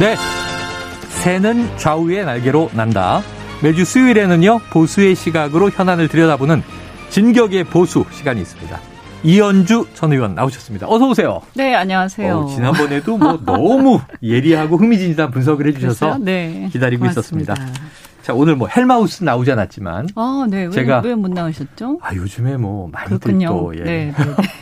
네, 새는 좌우의 날개로 난다. 매주 수요일에는요, 보수의 시각으로 현안을 들여다보는 진격의 보수 시간이 있습니다. 이현주 전 의원 나오셨습니다. 어서 오세요. 네, 안녕하세요. 지난번에도 너무 예리하고 흥미진진한 분석을 해주셔서 네, 기다리고 고맙습니다. 있었습니다. 자, 오늘 헬마우스 나오지 않았지만, 네, 제가 왜 못 나오셨죠? 요즘에 많이들 그렇군요. 또 네,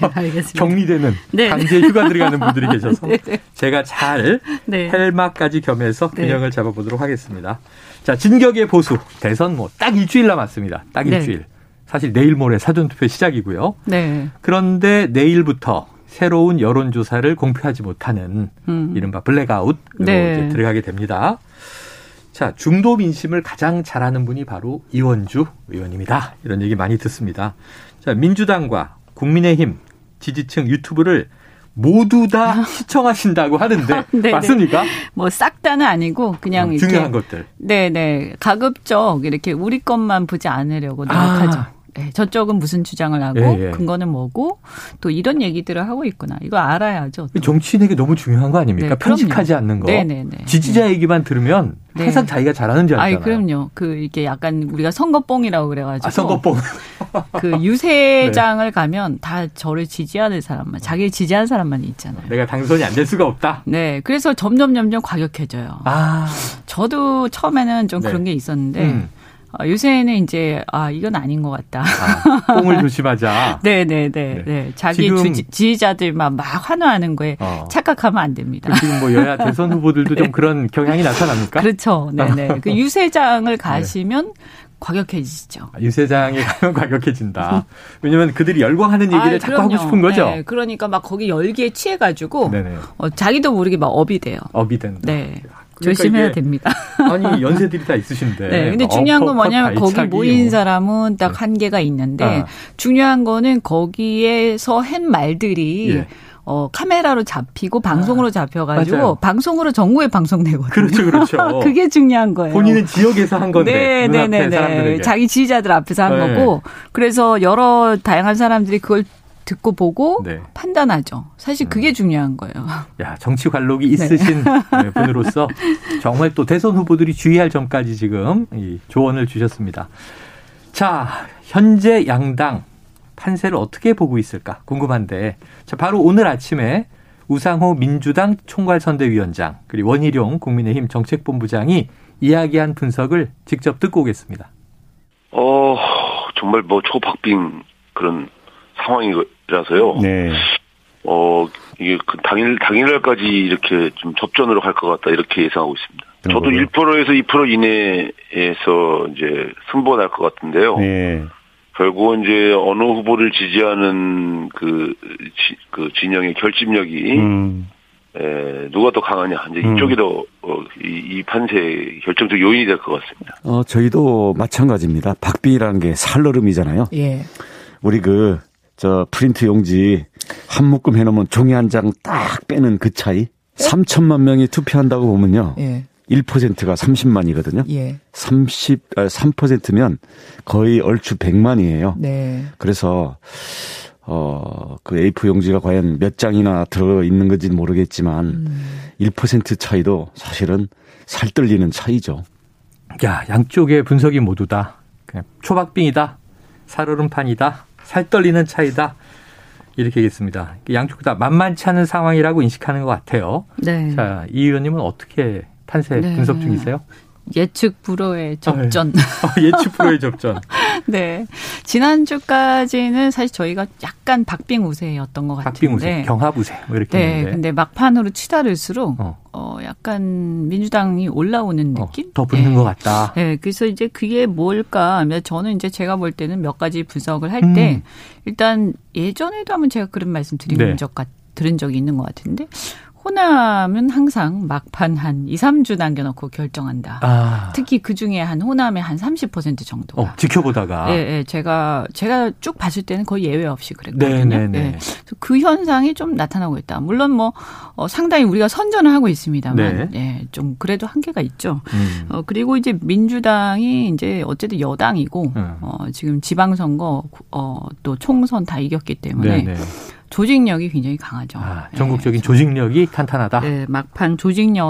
알겠습니다. 격리되는 강제 휴가 들어가는 분들이 계셔서 제가 잘 헬마까지 겸해서 균형을 잡아보도록 하겠습니다. 자, 진격의 보수 대선 딱 일주일 남았습니다. 딱 일주일. 사실 내일 모레 사전투표 시작이고요. 네. 그런데 내일부터 새로운 여론조사를 공표하지 못하는 이른바 블랙아웃으로 이제 들어가게 됩니다. 자, 중도 민심을 가장 잘하는 분이 바로 이현주 의원입니다. 이런 얘기 많이 듣습니다. 자, 민주당과 국민의힘 지지층 유튜브를 모두 다 시청하신다고 하는데 맞습니까? 싹 다는 아니고 그냥 이렇게 중요한 것들. 네네, 가급적 이렇게 우리 것만 보지 않으려고 노력하죠. 네, 저쪽은 무슨 주장을 하고 근거는 뭐고 또 이런 얘기들을 하고 있구나. 이거 알아야죠. 또. 정치인에게 너무 중요한 거 아닙니까? 편식하지 않는 거. 지지자 얘기만 들으면 항상 자기가 잘하는 줄 알잖아요. 그럼요. 이게 약간 우리가 선거뽕이라고 그래가지고. 선거뽕. 유세장을 가면 다 저를 지지하는 사람만, 자기를 지지하는 사람만 있잖아요. 내가 당선이 안 될 수가 없다. 네. 그래서 점점 과격해져요. 저도 처음에는 좀 그런 게 있었는데. 요새는 이제 이건 아닌 것 같다. 뽕을 조심하자. 네. 자기 지지자들만 막 환호하는 거에 착각하면 안 됩니다. 지금 여야 대선 후보들도 좀 그런 경향이 나타납니까? 그렇죠. 네네. 유세장을 가시면 과격해지죠. 유세장에 가면 과격해진다. 왜냐하면 그들이 열광하는 얘기를 자꾸 하고 싶은 거죠. 네, 그러니까 거기 열기에 취해가지고 자기도 모르게 업이 돼요. 업이 된다. 네. 그러니까 조심해야 됩니다. 아니, 연세들이 다 있으신데. 네, 근데 중요한 건 뭐냐면 거기 모인 사람은 딱 한계가 있는데 중요한 거는 거기에서 한 말들이 카메라로 잡히고 방송으로 잡혀가지고 방송으로 전국에 방송되거든요. 그렇죠. 그게 중요한 거예요. 본인은 지역에서 한 건데 눈앞에 자기 지지자들 앞에서 한 거고, 그래서 여러 다양한 사람들이 그걸 듣고 보고 판단하죠. 사실 그게 중요한 거예요. 정치 관록이 있으신 분으로서 정말 또 대선 후보들이 주의할 점까지 지금 이 조언을 주셨습니다. 자, 현재 양당 판세를 어떻게 보고 있을까 궁금한데, 자, 바로 오늘 아침에 우상호 민주당 총괄선대위원장 그리고 원희룡 국민의힘 정책본부장이 이야기한 분석을 직접 듣고 오겠습니다. 정말 초박빙 그런 상황이라서요. 네. 이게 당일날까지 이렇게 좀 접전으로 갈 것 같다, 이렇게 예상하고 있습니다. 저도 1%에서 2% 이내에서 이제 승부가 날 것 같은데요. 네. 결국은 이제 어느 후보를 지지하는 그 진영의 결집력이 누가 더 강하냐, 이제 이쪽이 더 이 판세의 결정적 요인이 될 것 같습니다. 저희도 마찬가지입니다. 박빙이라는 게 살얼음이잖아요. 예. 우리 프린트 용지 한 묶음 해놓으면 종이 한 장 딱 빼는 그 차이. 3천만 명이 투표한다고 보면요. 1%가 30만이거든요. 3%면 거의 얼추 100만이에요. 네. 그래서, 그 A4 용지가 과연 몇 장이나 들어있는 건지는 모르겠지만 1% 차이도 사실은 살뜰리는 차이죠. 양쪽의 분석이 모두 다 그냥 초박빙이다. 살얼음판이다. 살떨리는 차이다. 이렇게 얘기했습니다. 양쪽 다 만만치 않은 상황이라고 인식하는 것 같아요. 네. 자, 이 의원님은 어떻게 판세 분석 중이세요? 예측 불허의 접전. 예측 불허의 접전. 네. 지난주까지는 사실 저희가 약간 박빙 우세였던 것 같은데. 박빙 우세, 경합 우세 뭐 이렇게 했는데. 네. 근데 막판으로 치달을수록 약간 민주당이 올라오는 느낌? 더 붙는 것 같다. 네. 그래서 이제 그게 뭘까? 저는 이제 제가 볼 때는 몇 가지 분석을 할 때 일단 예전에도 한번 제가 그런 말씀 드린 네. 들은 적이 있는 것 같은데. 호남은 항상 막판 한 2, 3주 남겨놓고 결정한다. 아. 특히 그중에 한 호남의 한 30% 정도가. 지켜보다가. 네, 네, 제가 쭉 봤을 때는 거의 예외 없이 그랬거든요. 네, 네. 그 현상이 좀 나타나고 있다. 물론 뭐 상당히 우리가 선전을 하고 있습니다만, 네. 네, 좀 그래도 한계가 있죠. 그리고 이제 민주당이 이제 어쨌든 여당이고 지금 지방선거 또 총선 다 이겼기 때문에. 네, 네. 조직력이 굉장히 강하죠. 아, 전국적인 네. 조직력이 탄탄하다. 네, 막판 조직력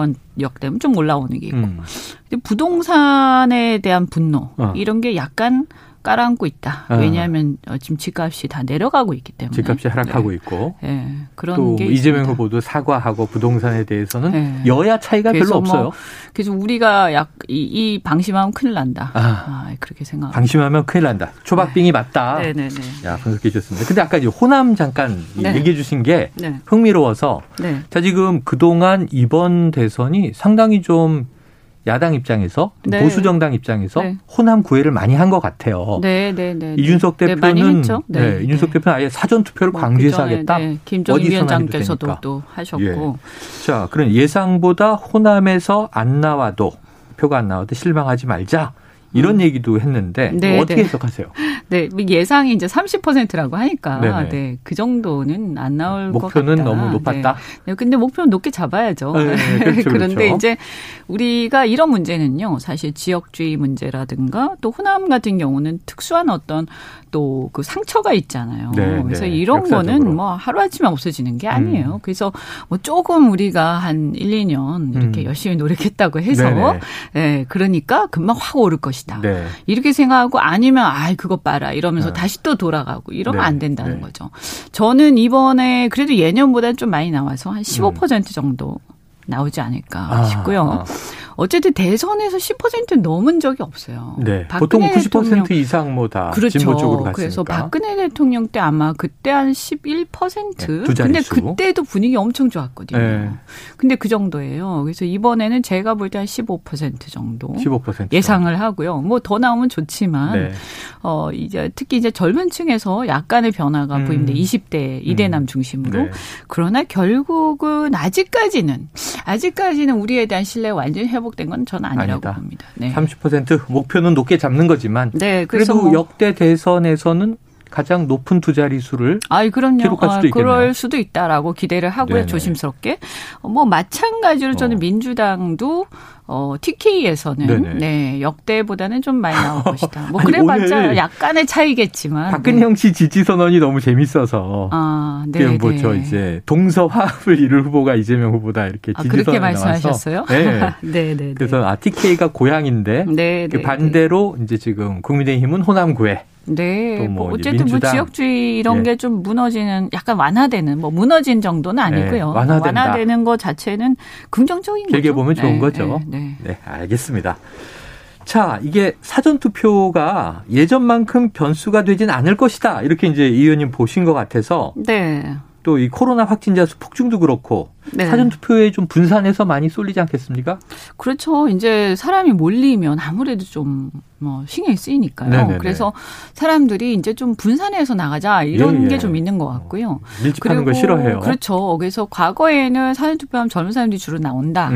때문에 좀 올라오는 게 있고. 근데 부동산에 대한 분노 이런 게 약간 깔아앉고 있다. 왜냐하면 지금 집값이 다 내려가고 있기 때문에. 집값이 하락하고 네. 있고. 네, 그런 또 게 이재명 있습니다. 후보도 사과하고 부동산에 대해서는 네. 여야 차이가 별로 없어요. 그래서 우리가 이 방심하면 큰일 난다. 그렇게 생각. 방심하면 큰일 난다. 초박빙이 네. 맞다. 네네네. 네. 야 분석해 주셨습니다. 근데 아까 호남 잠깐 네. 얘기해 주신 게 네. 흥미로워서. 네. 자 지금 그동안 이번 대선이 상당히 좀. 야당 입장에서 네. 보수 정당 입장에서 네. 호남 구애를 많이 한 것 같아요. 네, 네, 네. 이준석 대표는 네, 네. 네. 이준석 대표는 아예 사전 투표를 광주에서 하겠다. 네. 김종인 위원장께서도 또 하셨고. 예. 자, 그럼 예상보다 호남에서 안 나와도 표가 안 나와도 실망하지 말자. 이런 얘기도 했는데 네, 어떻게 해석하세요? 네. 예상이 이제 30%라고 하니까 네, 그 정도는 안 나올 것 같다. 목표는 너무 높았다. 네. 근데 목표는 높게 잡아야죠. 네, 그렇죠, 그런데 그렇죠. 이제 우리가 이런 문제는요. 사실 지역주의 문제라든가 또 호남 같은 경우는 특수한 어떤 또 그 상처가 있잖아요. 네, 그래서 네, 이런 역사적으로. 거는 뭐 하루아침에 없어지는 게 아니에요. 그래서 뭐 조금 우리가 한 1, 2년 이렇게 열심히 노력했다고 해서 네, 네, 그러니까 금방 확 오를 것이다. 네. 이렇게 생각하고 아니면 그거 봐라 이러면서 다시 또 돌아가고 이러면 안 된다는 거죠. 저는 이번에 그래도 예년보다는 좀 많이 나와서 한 15% 정도 나오지 않을까 싶고요. 어쨌든 대선에서 10% 넘은 적이 없어요. 네. 보통 90% 이상 뭐다 그렇죠. 진보 쪽으로 갔으니까. 그래서 박근혜 대통령 때 아마 그때 한 11%. 네, 근데 그때도 분위기 엄청 좋았거든요. 네. 근데 그 정도예요. 그래서 이번에는 제가 볼 때 한 15% 정도 15% 예상을 하고요. 뭐 더 나오면 좋지만 이제 특히 이제 젊은 층에서 약간의 변화가 보입니다. 20대 이대남 중심으로. 네. 그러나 결국은 아직까지는 우리에 대한 신뢰 완전히 회복된 건 저는 아니라고 봅니다. 네. 30% 목표는 높게 잡는 거지만 네, 그래서 그래도 역대 대선에서는 가장 높은 두 자릿수를 기록할 수도 있겠네요. 그럴 수도 있다라고 기대를 하고요. 네네. 조심스럽게. 뭐 마찬가지로 저는 민주당도 TK에서는 네, 역대보다는 좀 많이 나올 것이다. 뭐 그래봤자 약간의 차이겠지만. 박근혜 씨 지지 선언이 너무 재밌어서. 네, 뭐 저 이제 동서화합을 이룰 후보가 이재명 후보다 이렇게 지지 그렇게 선언이 나와서. 말씀하셨어요? 네. 네. 그래서 TK가 고향인데 네, 그 반대로 이제 지금 국민의힘은 호남 구애. 네, 뭐 어쨌든 뭐 지역주의 이런 게 좀 무너지는 약간 완화되는 뭐 무너진 정도는 아니고요. 완화되는 거 자체는 긍정적인 길게 거죠. 길게 보면 좋은 거죠. 네, 알겠습니다. 자, 이게 사전 투표가 예전만큼 변수가 되진 않을 것이다. 이렇게 이제 이 의원님 보신 것 같아서 네. 또 이 코로나 확진자 수 폭증도 그렇고 네. 사전투표에 좀 분산해서 많이 쏠리지 않겠습니까? 그렇죠. 이제 사람이 몰리면 아무래도 좀 뭐 신경이 쓰이니까요. 네네네. 그래서 사람들이 이제 좀 분산해서 나가자 이런 게 좀 있는 것 같고요. 밀집하는 걸 싫어해요. 그렇죠. 그래서 과거에는 사전투표하면 젊은 사람들이 주로 나온다.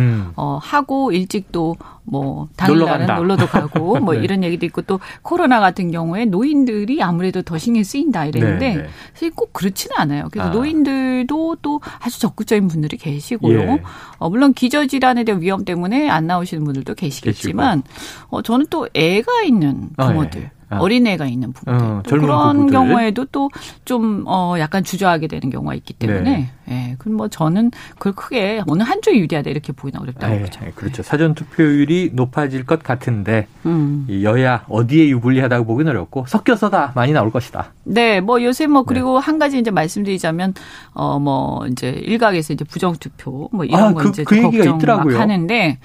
하고 일찍 또 뭐 당일날은 놀러도 가고 뭐 네. 이런 얘기도 있고 또 코로나 같은 경우에 노인들이 아무래도 더 신경이 쓰인다 이랬는데 네네. 사실 꼭 그렇지는 않아요. 그래서 노인들도 또 아주 적극적인 분들이 계시고요. 예. 물론 기저질환에 대한 위험 때문에 안 나오시는 분들도 계시겠지만 저는 또 애가 있는 부모들. 예. 어린애가 있는 부분들. 그런 부부들. 경우에도 또 좀 약간 주저하게 되는 경우가 있기 때문에 네. 예, 뭐 저는 그걸 크게 어느 한쪽에 유리하다 이렇게 보기는 어렵다고 보죠. 그렇죠. 네. 사전투표율이 높아질 것 같은데 여야 어디에 유불리하다고 보기는 어렵고 섞여서 다 많이 나올 것이다. 네. 뭐 요새 뭐 그리고 한 가지 이제 말씀드리자면 뭐 이제 일각에서 이제 부정투표 뭐 이런 거 이제 그 걱정 막 하는데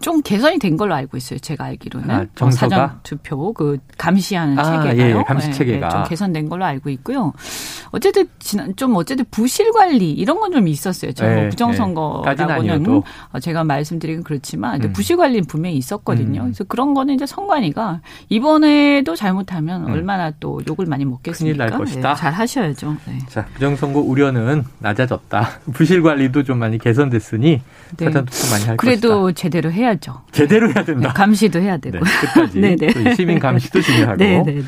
좀 개선이 된 걸로 알고 있어요. 제가 알기로는. 사전투표 그 감시하는 체계가요. 예, 감시 체계가. 예, 좀 개선된 걸로 알고 있고요. 어쨌든 좀 어쨌든 부실 관리 이런 건 좀 있었어요. 지금 예, 부정선거라고는 예, 제가 말씀드리긴 그렇지만 부실 관리는 분명히 있었거든요. 그래서 그런 거는 이제 선관위가 이번에도 잘못하면 얼마나 또 욕을 많이 먹겠습니까? 큰일 날 것이다. 예, 잘 하셔야죠. 네. 자, 부정선거 우려는 낮아졌다. 부실 관리도 좀 많이 개선됐으니 사전투표 네. 많이 할 그래도 것이다. 그래도 제대로 해야죠. 제대로 해야 된다. 네, 감시도 해야 되고. 네, 끝까지. 네네. 시민 감시도 중요하고. 네네.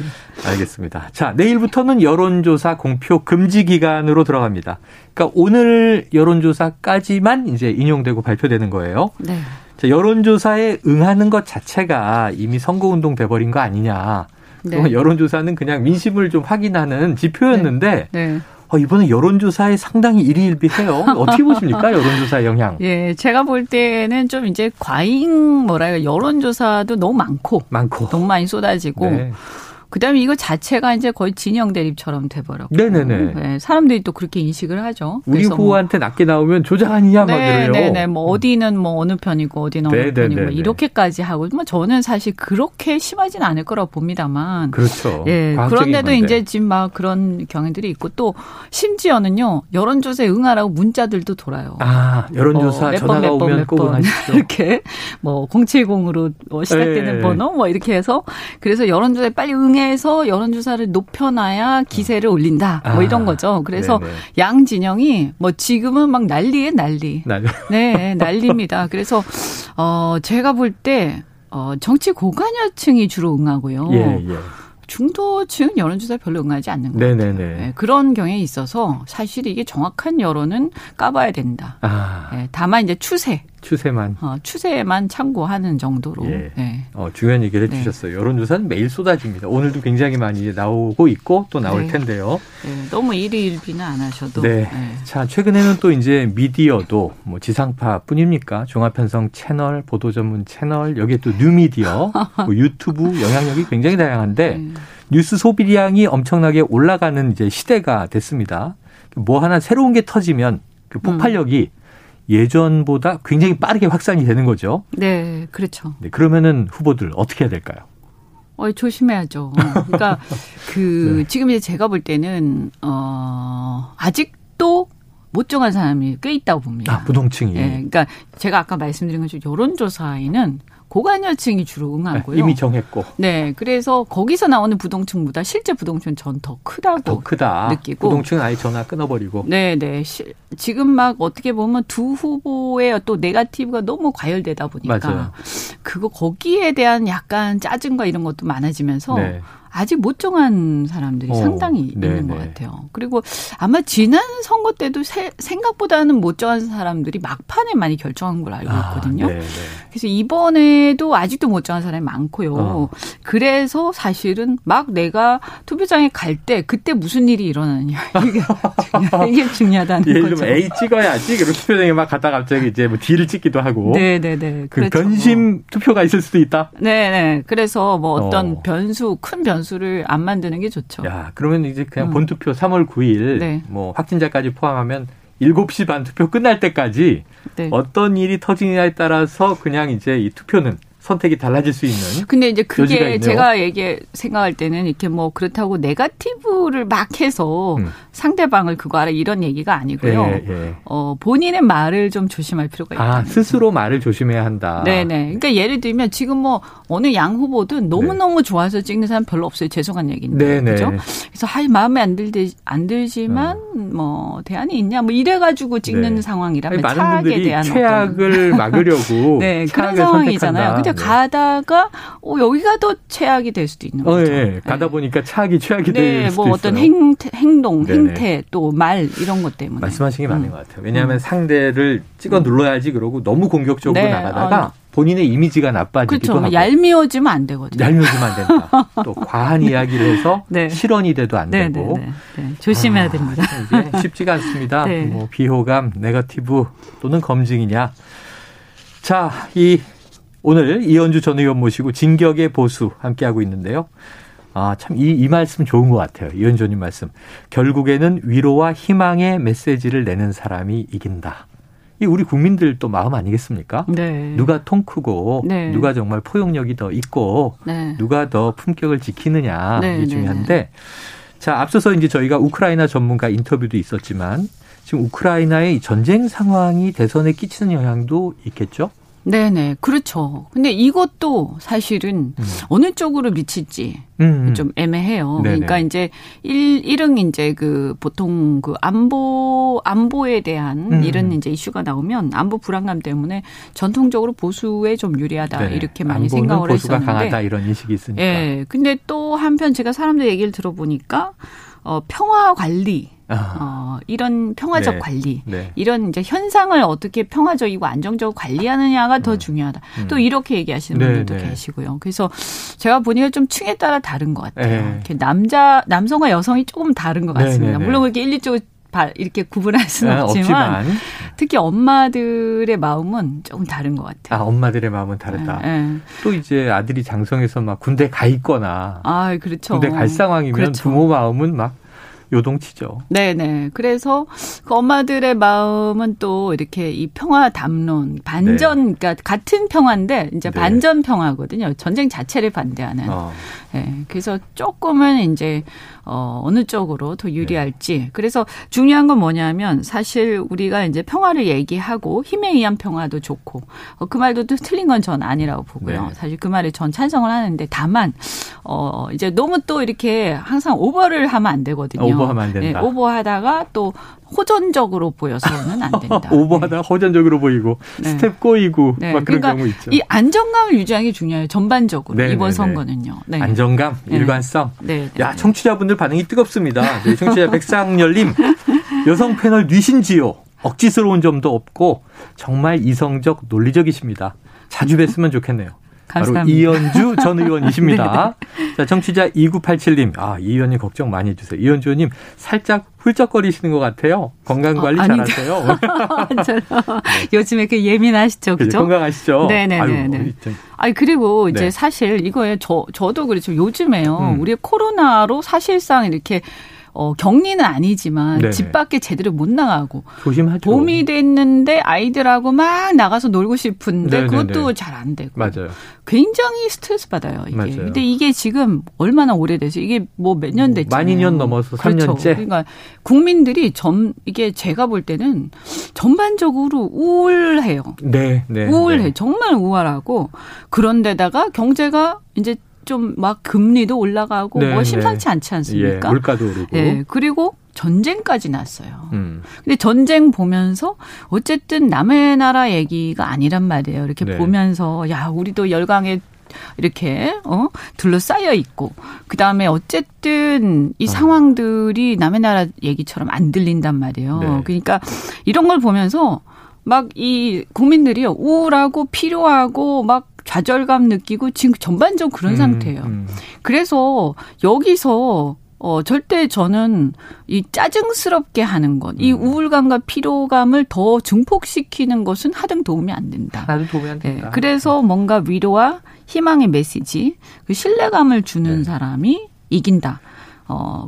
알겠습니다. 자, 내일부터는 여론조사 공표 금지 기간으로 들어갑니다. 그러니까 오늘 여론조사까지만 이제 인용되고 발표되는 거예요. 네. 자, 여론조사에 응하는 것 자체가 이미 선거운동 돼버린 거 아니냐. 네. 여론조사는 그냥 민심을 좀 확인하는 지표였는데 네. 네. 이번에 여론조사에 상당히 일희일비해요. 어떻게 보십니까? 여론조사의 영향. 예, 제가 볼 때는 좀 이제 과잉 여론조사도 너무 많고 너무 많이 쏟아지고 네. 그다음에 이거 자체가 이제 거의 진영 대립처럼 돼버렸고. 네네네. 네, 사람들이 또 그렇게 인식을 하죠. 우리 후보한테 낮게 나오면 조작 아니냐 막 그래요. 네네네. 어디는 어느 편이고 어디는 네네네. 어느 편이고 네네네. 이렇게까지 하고. 저는 사실 그렇게 심하진 않을 거라고 봅니다만. 그렇죠. 예. 그런데도 건데. 이제 지금 막 그런 경향들이 있고 또 심지어는요 여론조사에 응하라고 문자들도 돌아요. 아 여론조사 전화가 오면 꼭 하시죠. 이렇게 070으로 시작되는 네. 번호 이렇게 해서 그래서 여론조사에 빨리 응해. 해서 여론조사를 높여놔야 기세를 올린다. 이런 거죠. 그래서 네네. 양 진영이 지금은 막 난리에 난리. 네, 난리입니다. 그래서 제가 볼 때 정치 고관여층이 주로 응하고요. 예, 예. 중도층 여론조사에 별로 응하지 않는 것 네네네. 같아요. 네, 그런 경향에 있어서 사실 이게 정확한 여론은 까봐야 된다. 네, 다만 이제 추세만 참고하는 정도로. 예. 네. 중요한 얘기를 해주셨어요. 네. 여론조사는 매일 쏟아집니다. 오늘도 굉장히 많이 나오고 있고 또 나올 네. 텐데요. 네. 너무 일희일비는 안 하셔도. 네. 네. 자, 최근에는 또 이제 미디어도 지상파뿐입니까? 종합편성 채널, 보도전문 채널, 여기에 또 뉴미디어, 유튜브 영향력이 굉장히 다양한데 뉴스 소비량이 엄청나게 올라가는 이제 시대가 됐습니다. 하나 새로운 게 터지면 그 폭발력이 예전보다 굉장히 빠르게 확산이 되는 거죠. 네, 그렇죠. 네, 그러면은 후보들 어떻게 해야 될까요? 조심해야죠. 그러니까 네. 지금 이제 제가 볼 때는 아직도 못 정한 사람이 꽤 있다고 봅니다. 부동층이. 네, 그러니까 제가 아까 말씀드린 것처럼 여론조사에는 고관여층이 주로 응하고요. 이미 정했고. 네. 그래서 거기서 나오는 부동층보다 실제 부동층은 전 더 크다고 느끼고. 부동층은 아예 전화 끊어버리고. 네네. 지금 어떻게 보면 두 후보의 또 네거티브가 너무 과열되다 보니까. 맞아요. 거기에 대한 약간 짜증과 이런 것도 많아지면서. 네. 아직 못 정한 사람들이 상당히 있는 것 같아요. 그리고 아마 지난 선거 때도 생각보다는 못 정한 사람들이 막판에 많이 결정한 걸 알고 있거든요. 네네. 그래서 이번에도 아직도 못 정한 사람이 많고요. 그래서 사실은 내가 투표장에 갈 때 그때 무슨 일이 일어나느냐. 이게 중요하다는 거죠. 좀 A 찍어야지. 그리고 투표장에 갔다 갑자기 이제 D를 찍기도 하고. 네네네. 그렇죠. 변심 투표가 있을 수도 있다. 네네. 그래서 어떤 큰 변수를 안 만드는 게 좋죠. 야, 그러면 이제 그냥 본투표 3월 9일 네. 확진자까지 포함하면 7시 반 투표 끝날 때까지 네. 어떤 일이 터지느냐에 따라서 그냥 이제 이 투표는 선택이 달라질 수 있는. 근데 이제 그게 제가 생각할 때는 이렇게 그렇다고 네거티브를 막 해서 상대방을 그거 알아 이런 얘기가 아니고요. 예, 예. 본인의 말을 좀 조심할 필요가 있다. 스스로 말을 조심해야 한다. 네네. 그러니까 예를 들면 지금 어느 양 후보든 너무너무 좋아서 찍는 사람 별로 없어요. 죄송한 얘기인데. 네네. 그죠? 그래서 마음에 안 들지만 대안이 있냐 이래가지고 찍는 네. 상황이라면 차악에 대한 최악을 막으려고. 네. 그런 상황이잖아요. 근데 가다가 여기가 더 최악이 될 수도 있는 거죠. 예. 가다 보니까 차악이 최악이 될 수도 있어요. 어떤 행동, 네네. 행태, 또 말 이런 것 때문에. 말씀하신 게 맞는 것 같아요. 왜냐하면 상대를 찍어 눌러야지 그러고 너무 공격적으로 나가다가 본인의 이미지가 나빠지기도 하고. 얄미워지면 안 되거든요. 얄미워지면 안 된다. 또 과한 이야기를 해서 네. 실언이 돼도 안 되고. 네. 조심해야 됩니다. 이게 쉽지가 않습니다. 네. 비호감, 네거티브 또는 검증이냐. 자, 오늘 이현주 전 의원 모시고 진격의 보수 함께하고 있는데요. 참 이 말씀 좋은 것 같아요. 이현주 님 말씀. 결국에는 위로와 희망의 메시지를 내는 사람이 이긴다. 이 우리 국민들 또 마음 아니겠습니까? 네. 누가 통 크고 네. 누가 정말 포용력이 더 있고 네. 누가 더 품격을 지키느냐 네. 이게 중요한데 네. 자, 앞서서 이제 저희가 우크라이나 전문가 인터뷰도 있었지만 지금 우크라이나의 전쟁 상황이 대선에 끼치는 영향도 있겠죠? 네네. 그렇죠. 근데 이것도 사실은 어느 쪽으로 미칠지 좀 애매해요. 네네. 그러니까 이제 일응 이제 그 보통 그 안보에 대한 이런 이제 이슈가 나오면 안보 불안감 때문에 전통적으로 보수에 좀 유리하다 네네. 이렇게 많이 생각을 했었는데. 보수가 강하다 이런 인식이 있으니까. 예. 근데 또 한편 제가 사람들 얘기를 들어보니까 평화 관리. 이런 평화적 네. 관리, 네. 이런 이제 현상을 어떻게 평화적이고 안정적으로 관리하느냐가 더 중요하다. 또 이렇게 얘기하시는 분들도 네. 계시고요. 그래서 제가 보니까 좀 층에 따라 다른 것 같아요. 네. 이렇게 남성과 여성이 조금 다른 것 같습니다. 네, 네. 물론 그렇게 1, 2쪽을 이렇게 구분할 수는 없지만 특히 엄마들의 마음은 조금 다른 것 같아요. 아, 엄마들의 마음은 다르다. 네, 네. 또 이제 아들이 장성해서 막 군대 가 있거나, 아, 그렇죠. 군대 갈 상황이면 그렇죠. 부모 마음은 막 요동치죠. 네네. 그래서 그 엄마들의 마음은 또 이렇게 이 평화 담론, 반전, 네. 그러니까 같은 평화인데 이제 네. 반전 평화거든요. 전쟁 자체를 반대하는. 네. 그래서 조금은 이제 어느 쪽으로 더 유리할지. 네. 그래서 중요한 건 뭐냐면 사실 우리가 이제 평화를 얘기하고 힘에 의한 평화도 좋고 그 말도 또 틀린 건 전 아니라고 보고요. 네. 사실 그 말에 전 찬성을 하는데 다만 이제 너무 또 이렇게 항상 오버를 하면 안 되거든요. 오버하면 안 된다. 네, 오버하다가 또 호전적으로 보여서는 안 된다. 오버하다가 네. 호전적으로 보이고 네. 스텝 꼬이고 네. 막 그런 그러니까 경우 있죠. 이 안정감을 유지하는 게 중요해요. 전반적으로 네, 이번 네, 선거는요. 네. 안정감, 네. 일관성. 네, 네, 야, 청취자분들 반응이 뜨겁습니다. 네, 청취자 백상열님, 여성 패널 뉘신지요. 억지스러운 점도 없고 정말 이성적, 논리적이십니다. 자주 뵀으면 좋겠네요. 감사합니다. 바로 이현주 전 의원이십니다. 자, 청취자 2987님. 아, 이 의원님 걱정 많이 해주세요. 이현주 의원님 살짝 훌쩍거리시는 것 같아요. 건강관리 잘하세요. 요즘에 그 예민하시죠. 그죠? 건강하시죠. 네네네. 아니, 그리고 이제 네. 사실 이거에 저도 그렇죠. 요즘에요. 우리 코로나로 사실상 이렇게 격리는 아니지만 네네. 집 밖에 제대로 못 나가고 조심하죠. 봄이 됐는데 아이들하고 막 나가서 놀고 싶은데 네네네. 그것도 잘 안 되고 맞아요. 굉장히 스트레스 받아요. 이게. 맞아요. 근데 이게 지금 얼마나 오래돼서 이게 뭐 몇 년 됐죠? 만 2년 넘어서 3년째. 그렇죠. 그러니까 국민들이 이게 제가 볼 때는 전반적으로 우울해요. 네, 네 우울해. 네. 정말 우울하고 그런데다가 경제가 이제 좀 막 금리도 올라가고 네, 뭐 심상치 네. 않지 않습니까? 예, 물가도 오르고. 예, 그리고 전쟁까지 났어요. 근데 전쟁 보면서 어쨌든 남의 나라 얘기가 아니란 말이에요. 이렇게 네. 보면서 야 우리도 열강에 이렇게 둘러싸여 있고 그다음에 어쨌든 이 상황들이 남의 나라 얘기처럼 안 들린단 말이에요. 네. 그러니까 이런 걸 보면서 막 이 국민들이 우울하고 필요하고 막 좌절감 느끼고 지금 전반적으로 그런 상태예요. 그래서 여기서 절대 저는 이 짜증스럽게 하는 것, 이 우울감과 피로감을 더 증폭시키는 것은 하등 도움이 안 된다. 하등 도움이 안 된다. 네, 그래서 뭔가 위로와 희망의 메시지, 그 신뢰감을 주는 네. 사람이 이긴다.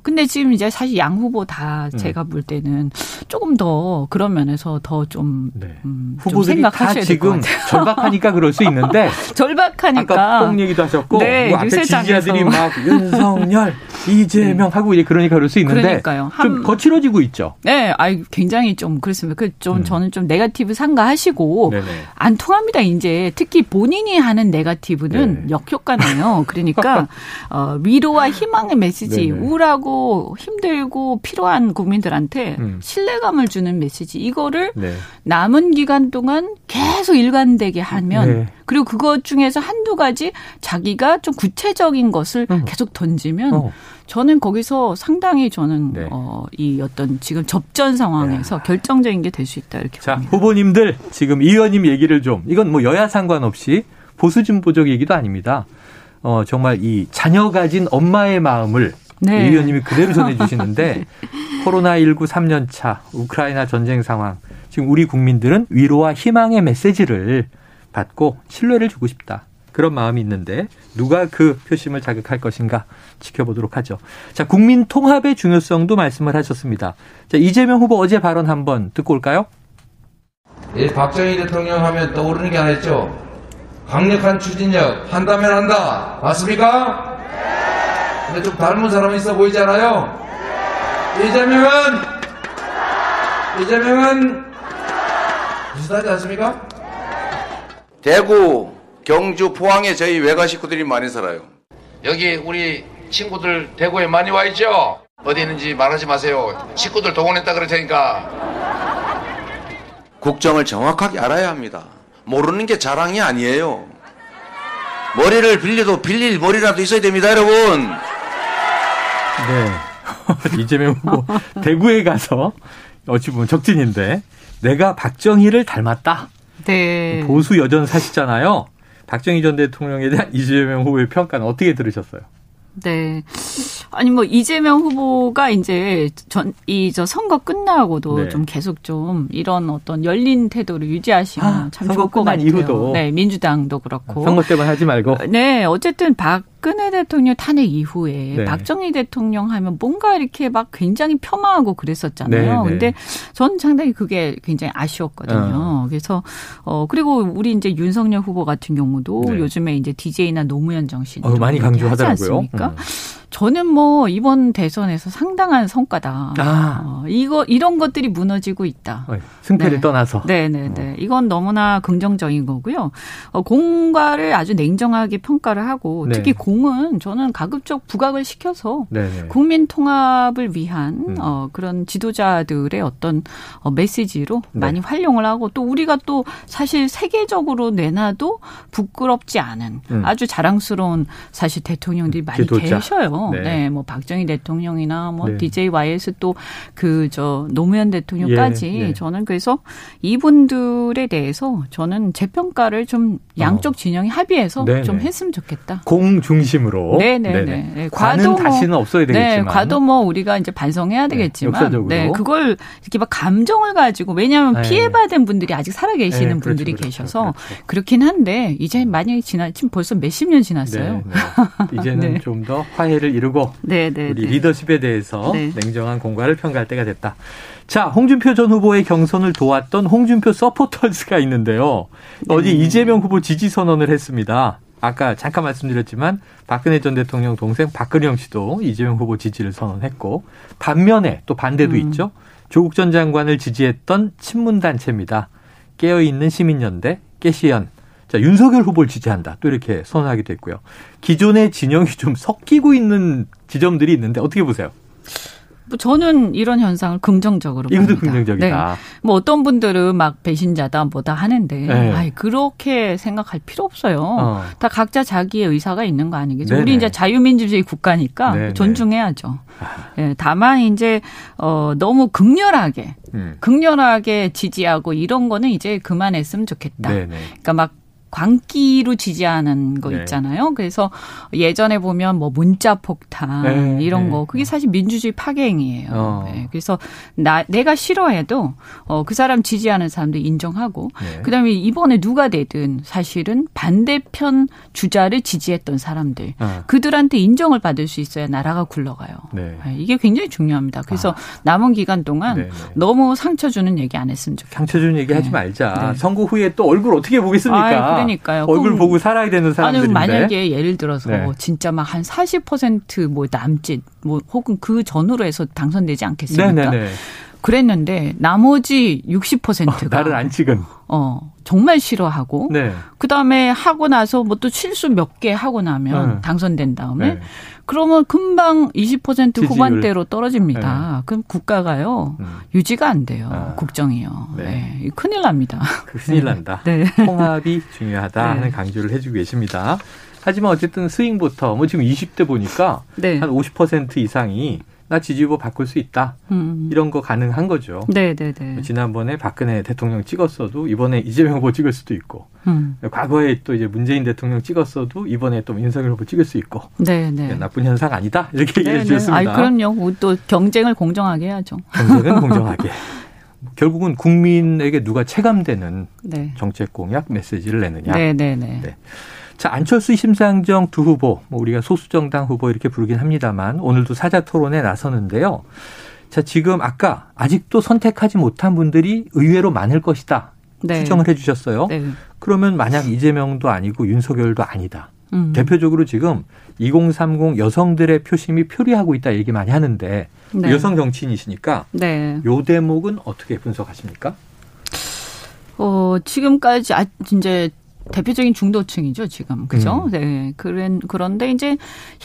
근데 지금 이제 사실 양 후보 다 제가 볼 때는 조금 더 그런 면에서 더 좀 네. 후보들이 다 지금 절박하니까 그럴 수 있는데 절박하니까 아까 뽕 얘기도 하셨고 네, 뭐 앞에 지지자들이 막 윤석열, 이재명 네. 하고 이제 그러니까 그럴 수 있는데 그러니까요. 좀 거칠어지고 있죠. 네, 아이 굉장히 좀 그렇습니다. 그 좀 저는 좀 네거티브 삼가하시고 네네. 안 통합니다. 이제 특히 본인이 하는 네거티브는 네. 역효과네요. 그러니까 위로와 희망의 메시지. 네네. 우울하고 힘들고 필요한 국민들한테 신뢰감을 주는 메시지 이거를 네. 남은 기간 동안 계속 일관되게 하면 네. 그리고 그것 중에서 한두 가지 자기가 좀 구체적인 것을 계속 던지면 저는 거기서 상당히 저는 네. 이 어떤 지금 접전 상황에서 네. 결정적인 게 될 수 있다 이렇게 자, 봅니다. 후보님들 지금 이 의원님 얘기를 좀 이건 뭐 여야 상관없이 보수 진보적 얘기도 아닙니다. 정말 이 자녀 가진 엄마의 마음을 네. 이 의원님이 그대로 전해주시는데 코로나19 3년차 우크라이나 전쟁 상황 지금 우리 국민들은 위로와 희망의 메시지를 받고 신뢰를 주고 싶다. 그런 마음이 있는데 누가 그 표심을 자극할 것인가 지켜보도록 하죠. 자, 국민 통합의 중요성도 말씀을 하셨습니다. 자, 이재명 후보 어제 발언 한번 듣고 올까요? 박정희 대통령 하면 떠오르는 게 하나 있죠. 강력한 추진력, 한다면 한다. 맞습니까? 근데 좀 닮은 사람이 있어 보이지 않아요? 이재명은 비슷하지 않습니까? 대구, 경주, 포항에 저희 외가 식구들이 많이 살아요. 여기 우리 친구들 대구에 많이 와 있죠? 어디 있는지 말하지 마세요. 식구들 동원했다 그럴 테니까. 국정을 정확하게 알아야 합니다. 모르는 게 자랑이 아니에요. 머리를 빌려도 빌릴 머리라도 있어야 됩니다, 여러분. 네. 이재명 후보 대구에 가서 어찌 보면 적진인데 내가 박정희를 닮았다. 네. 보수 여전 사시잖아요. 박정희 전 대통령에 대한 이재명 후보의 평가는 어떻게 들으셨어요? 네. 아니, 뭐, 이재명 후보가 이제 선거 끝나고도 네. 좀 계속 좀 이런 어떤 열린 태도를 유지하시면 참 좋을 것 같아요. 이후도. 네, 민주당도 그렇고. 선거 때만 하지 말고. 네, 어쨌든 박근혜 대통령 탄핵 이후에 네. 박정희 대통령 하면 뭔가 이렇게 막 굉장히 폄하하고 그랬었잖아요. 네, 네. 근데 저는 상당히 그게 굉장히 아쉬웠거든요. 그래서, 그리고 우리 이제 윤석열 후보 같은 경우도 네. 요즘에 이제 DJ나 노무현 정신. 많이 강조하더라고요. 저는 뭐 이번 대선에서 상당한 성과다. 이런 것들이 무너지고 있다. 승패를 네. 떠나서. 네네네. 이건 너무나 긍정적인 거고요. 공과를 아주 냉정하게 평가를 하고 네. 특히 공은 저는 가급적 부각을 시켜서 네네. 국민 통합을 위한 그런 지도자들의 어떤 메시지로 네. 많이 활용을 하고 또 우리가 또 사실 세계적으로 내놔도 부끄럽지 않은 아주 자랑스러운 사실 대통령들이 많이 지도자. 계셔요. 네. 네, 뭐 박정희 대통령이나 뭐 네. DJYS 또 노무현 대통령까지 예, 예. 저는 그래서 이분들에 대해서 저는 재평가를 좀 양쪽 진영이 합의해서 네네. 좀 했으면 좋겠다. 공 중심으로. 네네네. 네. 과는 다시는 없어야 되겠지만. 네, 과도 뭐 우리가 이제 반성해야 되겠지만. 네, 역사적으로. 네, 그걸 이렇게 막 감정을 가지고 왜냐하면 네. 피해받은 분들이 아직 살아계시는 네, 분들이 그렇죠, 계셔서 그렇죠. 그렇긴 한데 이제 많이 지금 벌써 몇십 년 지났어요. 네, 네. 이제는 네. 좀 더 화해를 이루고 네네, 우리 리더십에 대해서 네. 냉정한 공과를 평가할 때가 됐다. 자, 홍준표 전 후보의 경선을 도왔던 홍준표 서포터즈가 있는데요. 어제 이재명 후보 지지 선언을 했습니다. 아까 잠깐 말씀드렸지만 박근혜 전 대통령 동생 박근영 씨도 이재명 후보 지지를 선언했고 반면에 또 반대도 있죠. 조국 전 장관을 지지했던 친문단체입니다. 깨어있는 시민연대, 깨시연. 자, 윤석열 후보를 지지한다. 또 이렇게 선언하게 됐고요. 기존의 진영이 좀 섞이고 있는 지점들이 있는데 어떻게 보세요? 저는 이런 현상을 긍정적으로 봅니다. 이것도 긍정적이다. 네. 뭐 어떤 분들은 막 배신자다 뭐다 하는데 네. 아이, 그렇게 생각할 필요 없어요. 다 각자 자기의 의사가 있는 거 아니겠죠. 네네. 우리 이제 자유민주주의 국가니까 네네. 존중해야죠. 네, 다만 이제 너무 극렬하게 지지하고 이런 거는 이제 그만했으면 좋겠다. 네네. 그러니까 막 광기로 지지하는 거 있잖아요. 네. 그래서 예전에 보면 뭐 문자 폭탄 네, 이런 네. 거 그게 사실 민주주의 파괴 행위예요. 네. 그래서 내가 싫어해도 그 사람 지지하는 사람도 인정하고 네. 그다음에 이번에 누가 되든 사실은 반대편 주자를 지지했던 사람들 그들한테 인정을 받을 수 있어야 나라가 굴러가요. 네. 네. 이게 굉장히 중요합니다. 그래서 남은 기간 동안 네, 네. 너무 상처 주는 얘기 안 했으면 좋겠어요. 상처 주는 얘기 네. 하지 말자. 네. 선거 후에 또 얼굴 어떻게 보겠습니까? 그러니까요. 얼굴 보고 살아야 되는 사람들인데. 만약에 예를 들어서 네. 진짜 막 한 40% 뭐 남짓 뭐 혹은 그 전후로 해서 당선되지 않겠습니까? 네네네. 그랬는데 나머지 60%가 나를 안 찍은. 정말 싫어하고 네. 그다음에 하고 나서 뭐 또 실수 몇 개 하고 나면 당선된 다음에 네. 그러면 금방 20% 지지율. 후반대로 떨어집니다. 네. 그럼 국가가요. 유지가 안 돼요. 국정이요. 네. 네. 큰일 납니다. 큰일 난다. 네. 통합이 중요하다 하는 네. 강조를 해주고 계십니다. 하지만 어쨌든 스윙부터 뭐 지금 20대 보니까 네. 한 50% 이상이 나 지지 후보 바꿀 수 있다. 이런 거 가능한 거죠. 네네네. 지난번에 박근혜 대통령 찍었어도 이번에 이재명 후보 찍을 수도 있고 과거에 또 이제 문재인 대통령 찍었어도 이번에 또 윤석열 후보 찍을 수 있고 네네. 나쁜 현상 아니다. 이렇게 얘기해 주셨습니다. 그럼요. 또 경쟁을 공정하게 해야죠. 경쟁은 공정하게. 결국은 국민에게 누가 체감되는 네. 정책 공약 메시지를 내느냐. 네네네. 네. 자, 안철수 심상정 두 후보, 뭐 우리가 소수정당 후보 이렇게 부르긴 합니다만 오늘도 사자토론에 나서는데요. 자, 지금 아까 아직도 선택하지 못한 분들이 의외로 많을 것이다. 네. 추정을 해 주셨어요. 네. 그러면 만약 이재명도 아니고 윤석열도 아니다. 대표적으로 지금 2030 여성들의 표심이 표리하고 있다 얘기 많이 하는데 네. 여성 정치인이시니까 네. 요 대목은 어떻게 분석하십니까? 지금까지 이제 대표적인 중도층이죠, 지금. 그죠? 네. 그런데 이제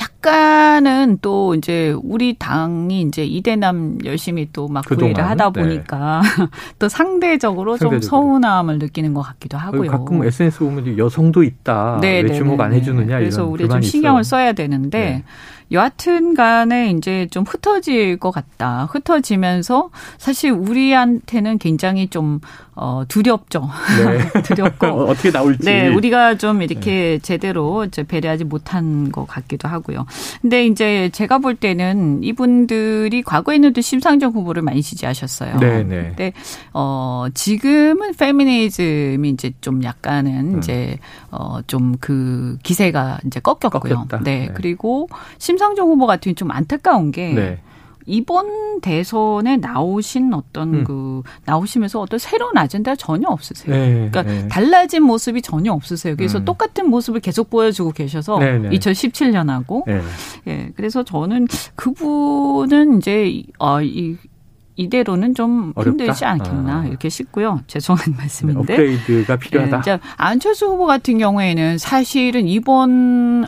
약간은 또 이제 우리 당이 이제 이대남 열심히 또 막 구애를 하다 보니까 네. 또 상대적으로 좀 서운함을 느끼는 것 같기도 하고요. 가끔 SNS 보면 여성도 있다. 네, 왜 주목 안 해주느냐. 그래서 이런 우리 좀 신경을 써야 되는데 네. 여하튼 간에 이제 좀 흩어질 것 같다. 흩어지면서 사실 우리한테는 굉장히 좀 두렵죠. 네. 두렵고. 어떻게 나올지. 네, 우리가 좀 이렇게 네. 제대로 이제 배려하지 못한 것 같기도 하고요. 근데 이제 제가 볼 때는 이분들이 과거에는도 심상정 후보를 많이 지지하셨어요. 네, 네. 근데 지금은 페미니즘이 이제 좀 약간은 이제 좀 그 기세가 이제 꺾였고요. 네, 네. 그리고 심상정 후보 같은 경우는 좀 안타까운 게 네. 이번 대선에 나오신 어떤 그 나오시면서 어떤 새로운 아젠다가 전혀 없으세요. 네, 그러니까 네. 달라진 모습이 전혀 없으세요. 그래서 똑같은 모습을 계속 보여주고 계셔서 네, 네. 2017년하고 네. 예, 그래서 저는 그분은 이제 이대로는 좀 어렵다? 힘들지 않겠나 이렇게 싶고요. 죄송한 말씀인데. 네, 업그레이드가 필요하다. 네, 안철수 후보 같은 경우에는 사실은 이번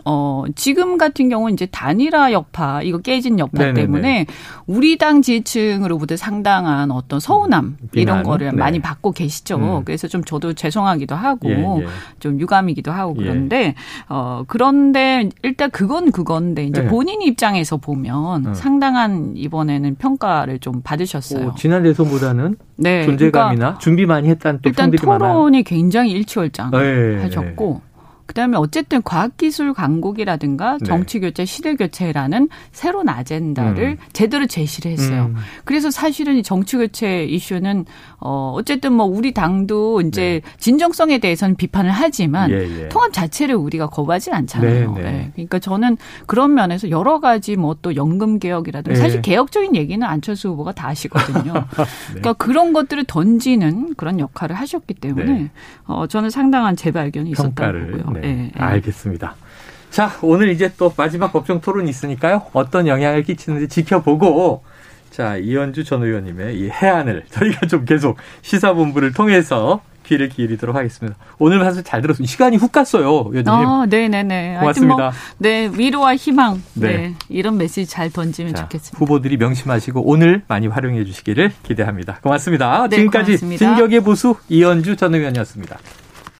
지금 같은 경우는 이제 단일화 여파 이거 깨진 여파 네네네. 때문에 우리 당 지지층으로부터 상당한 어떤 서운함 비난? 이런 거를 네. 많이 받고 계시죠. 그래서 좀 저도 죄송하기도 하고 예, 예. 좀 유감이기도 하고 그런데 예. 그런데 일단 그건데 이제 예. 본인 입장에서 보면 상당한 이번에는 평가를 좀 받으셨. 지난 대선보다는 네, 존재감이나 그러니까 준비 많이 했다는 또 평들이 많아요. 일단 토론이 굉장히 일치월장하셨고 네. 그다음에 어쨌든 과학기술 강국이라든가 정치교체, 시대교체라는 새로운 아젠다를 제대로 제시를 했어요. 그래서 사실은 이 정치교체 이슈는 어쨌든 뭐 우리 당도 이제 네. 진정성에 대해서는 비판을 하지만 예, 예. 통합 자체를 우리가 거부하진 않잖아요. 네, 네. 네. 그러니까 저는 그런 면에서 여러 가지 뭐 또 연금개혁이라든가 네. 사실 개혁적인 얘기는 안철수 후보가 다 하시거든요. 네. 그러니까 그런 것들을 던지는 그런 역할을 하셨기 때문에 네. 저는 상당한 재발견이 있었다고 보고요. 네. 네. 알겠습니다. 자, 오늘 이제 또 마지막 법정 토론이 있으니까요. 어떤 영향을 끼치는지 지켜보고 자, 이현주 전 의원님의 이 해안을 저희가 좀 계속 시사본부를 통해서 귀를 기울이도록 하겠습니다. 오늘 말씀 잘 들었습니다. 시간이 훅 갔어요, 의원님. 네네네. 고맙습니다. 네, 위로와 희망. 네. 네, 이런 메시지 잘 던지면 자, 좋겠습니다. 후보들이 명심하시고 오늘 많이 활용해 주시기를 기대합니다. 고맙습니다. 네, 지금까지 고맙습니다. 진격의 보수 이현주 전 의원이었습니다.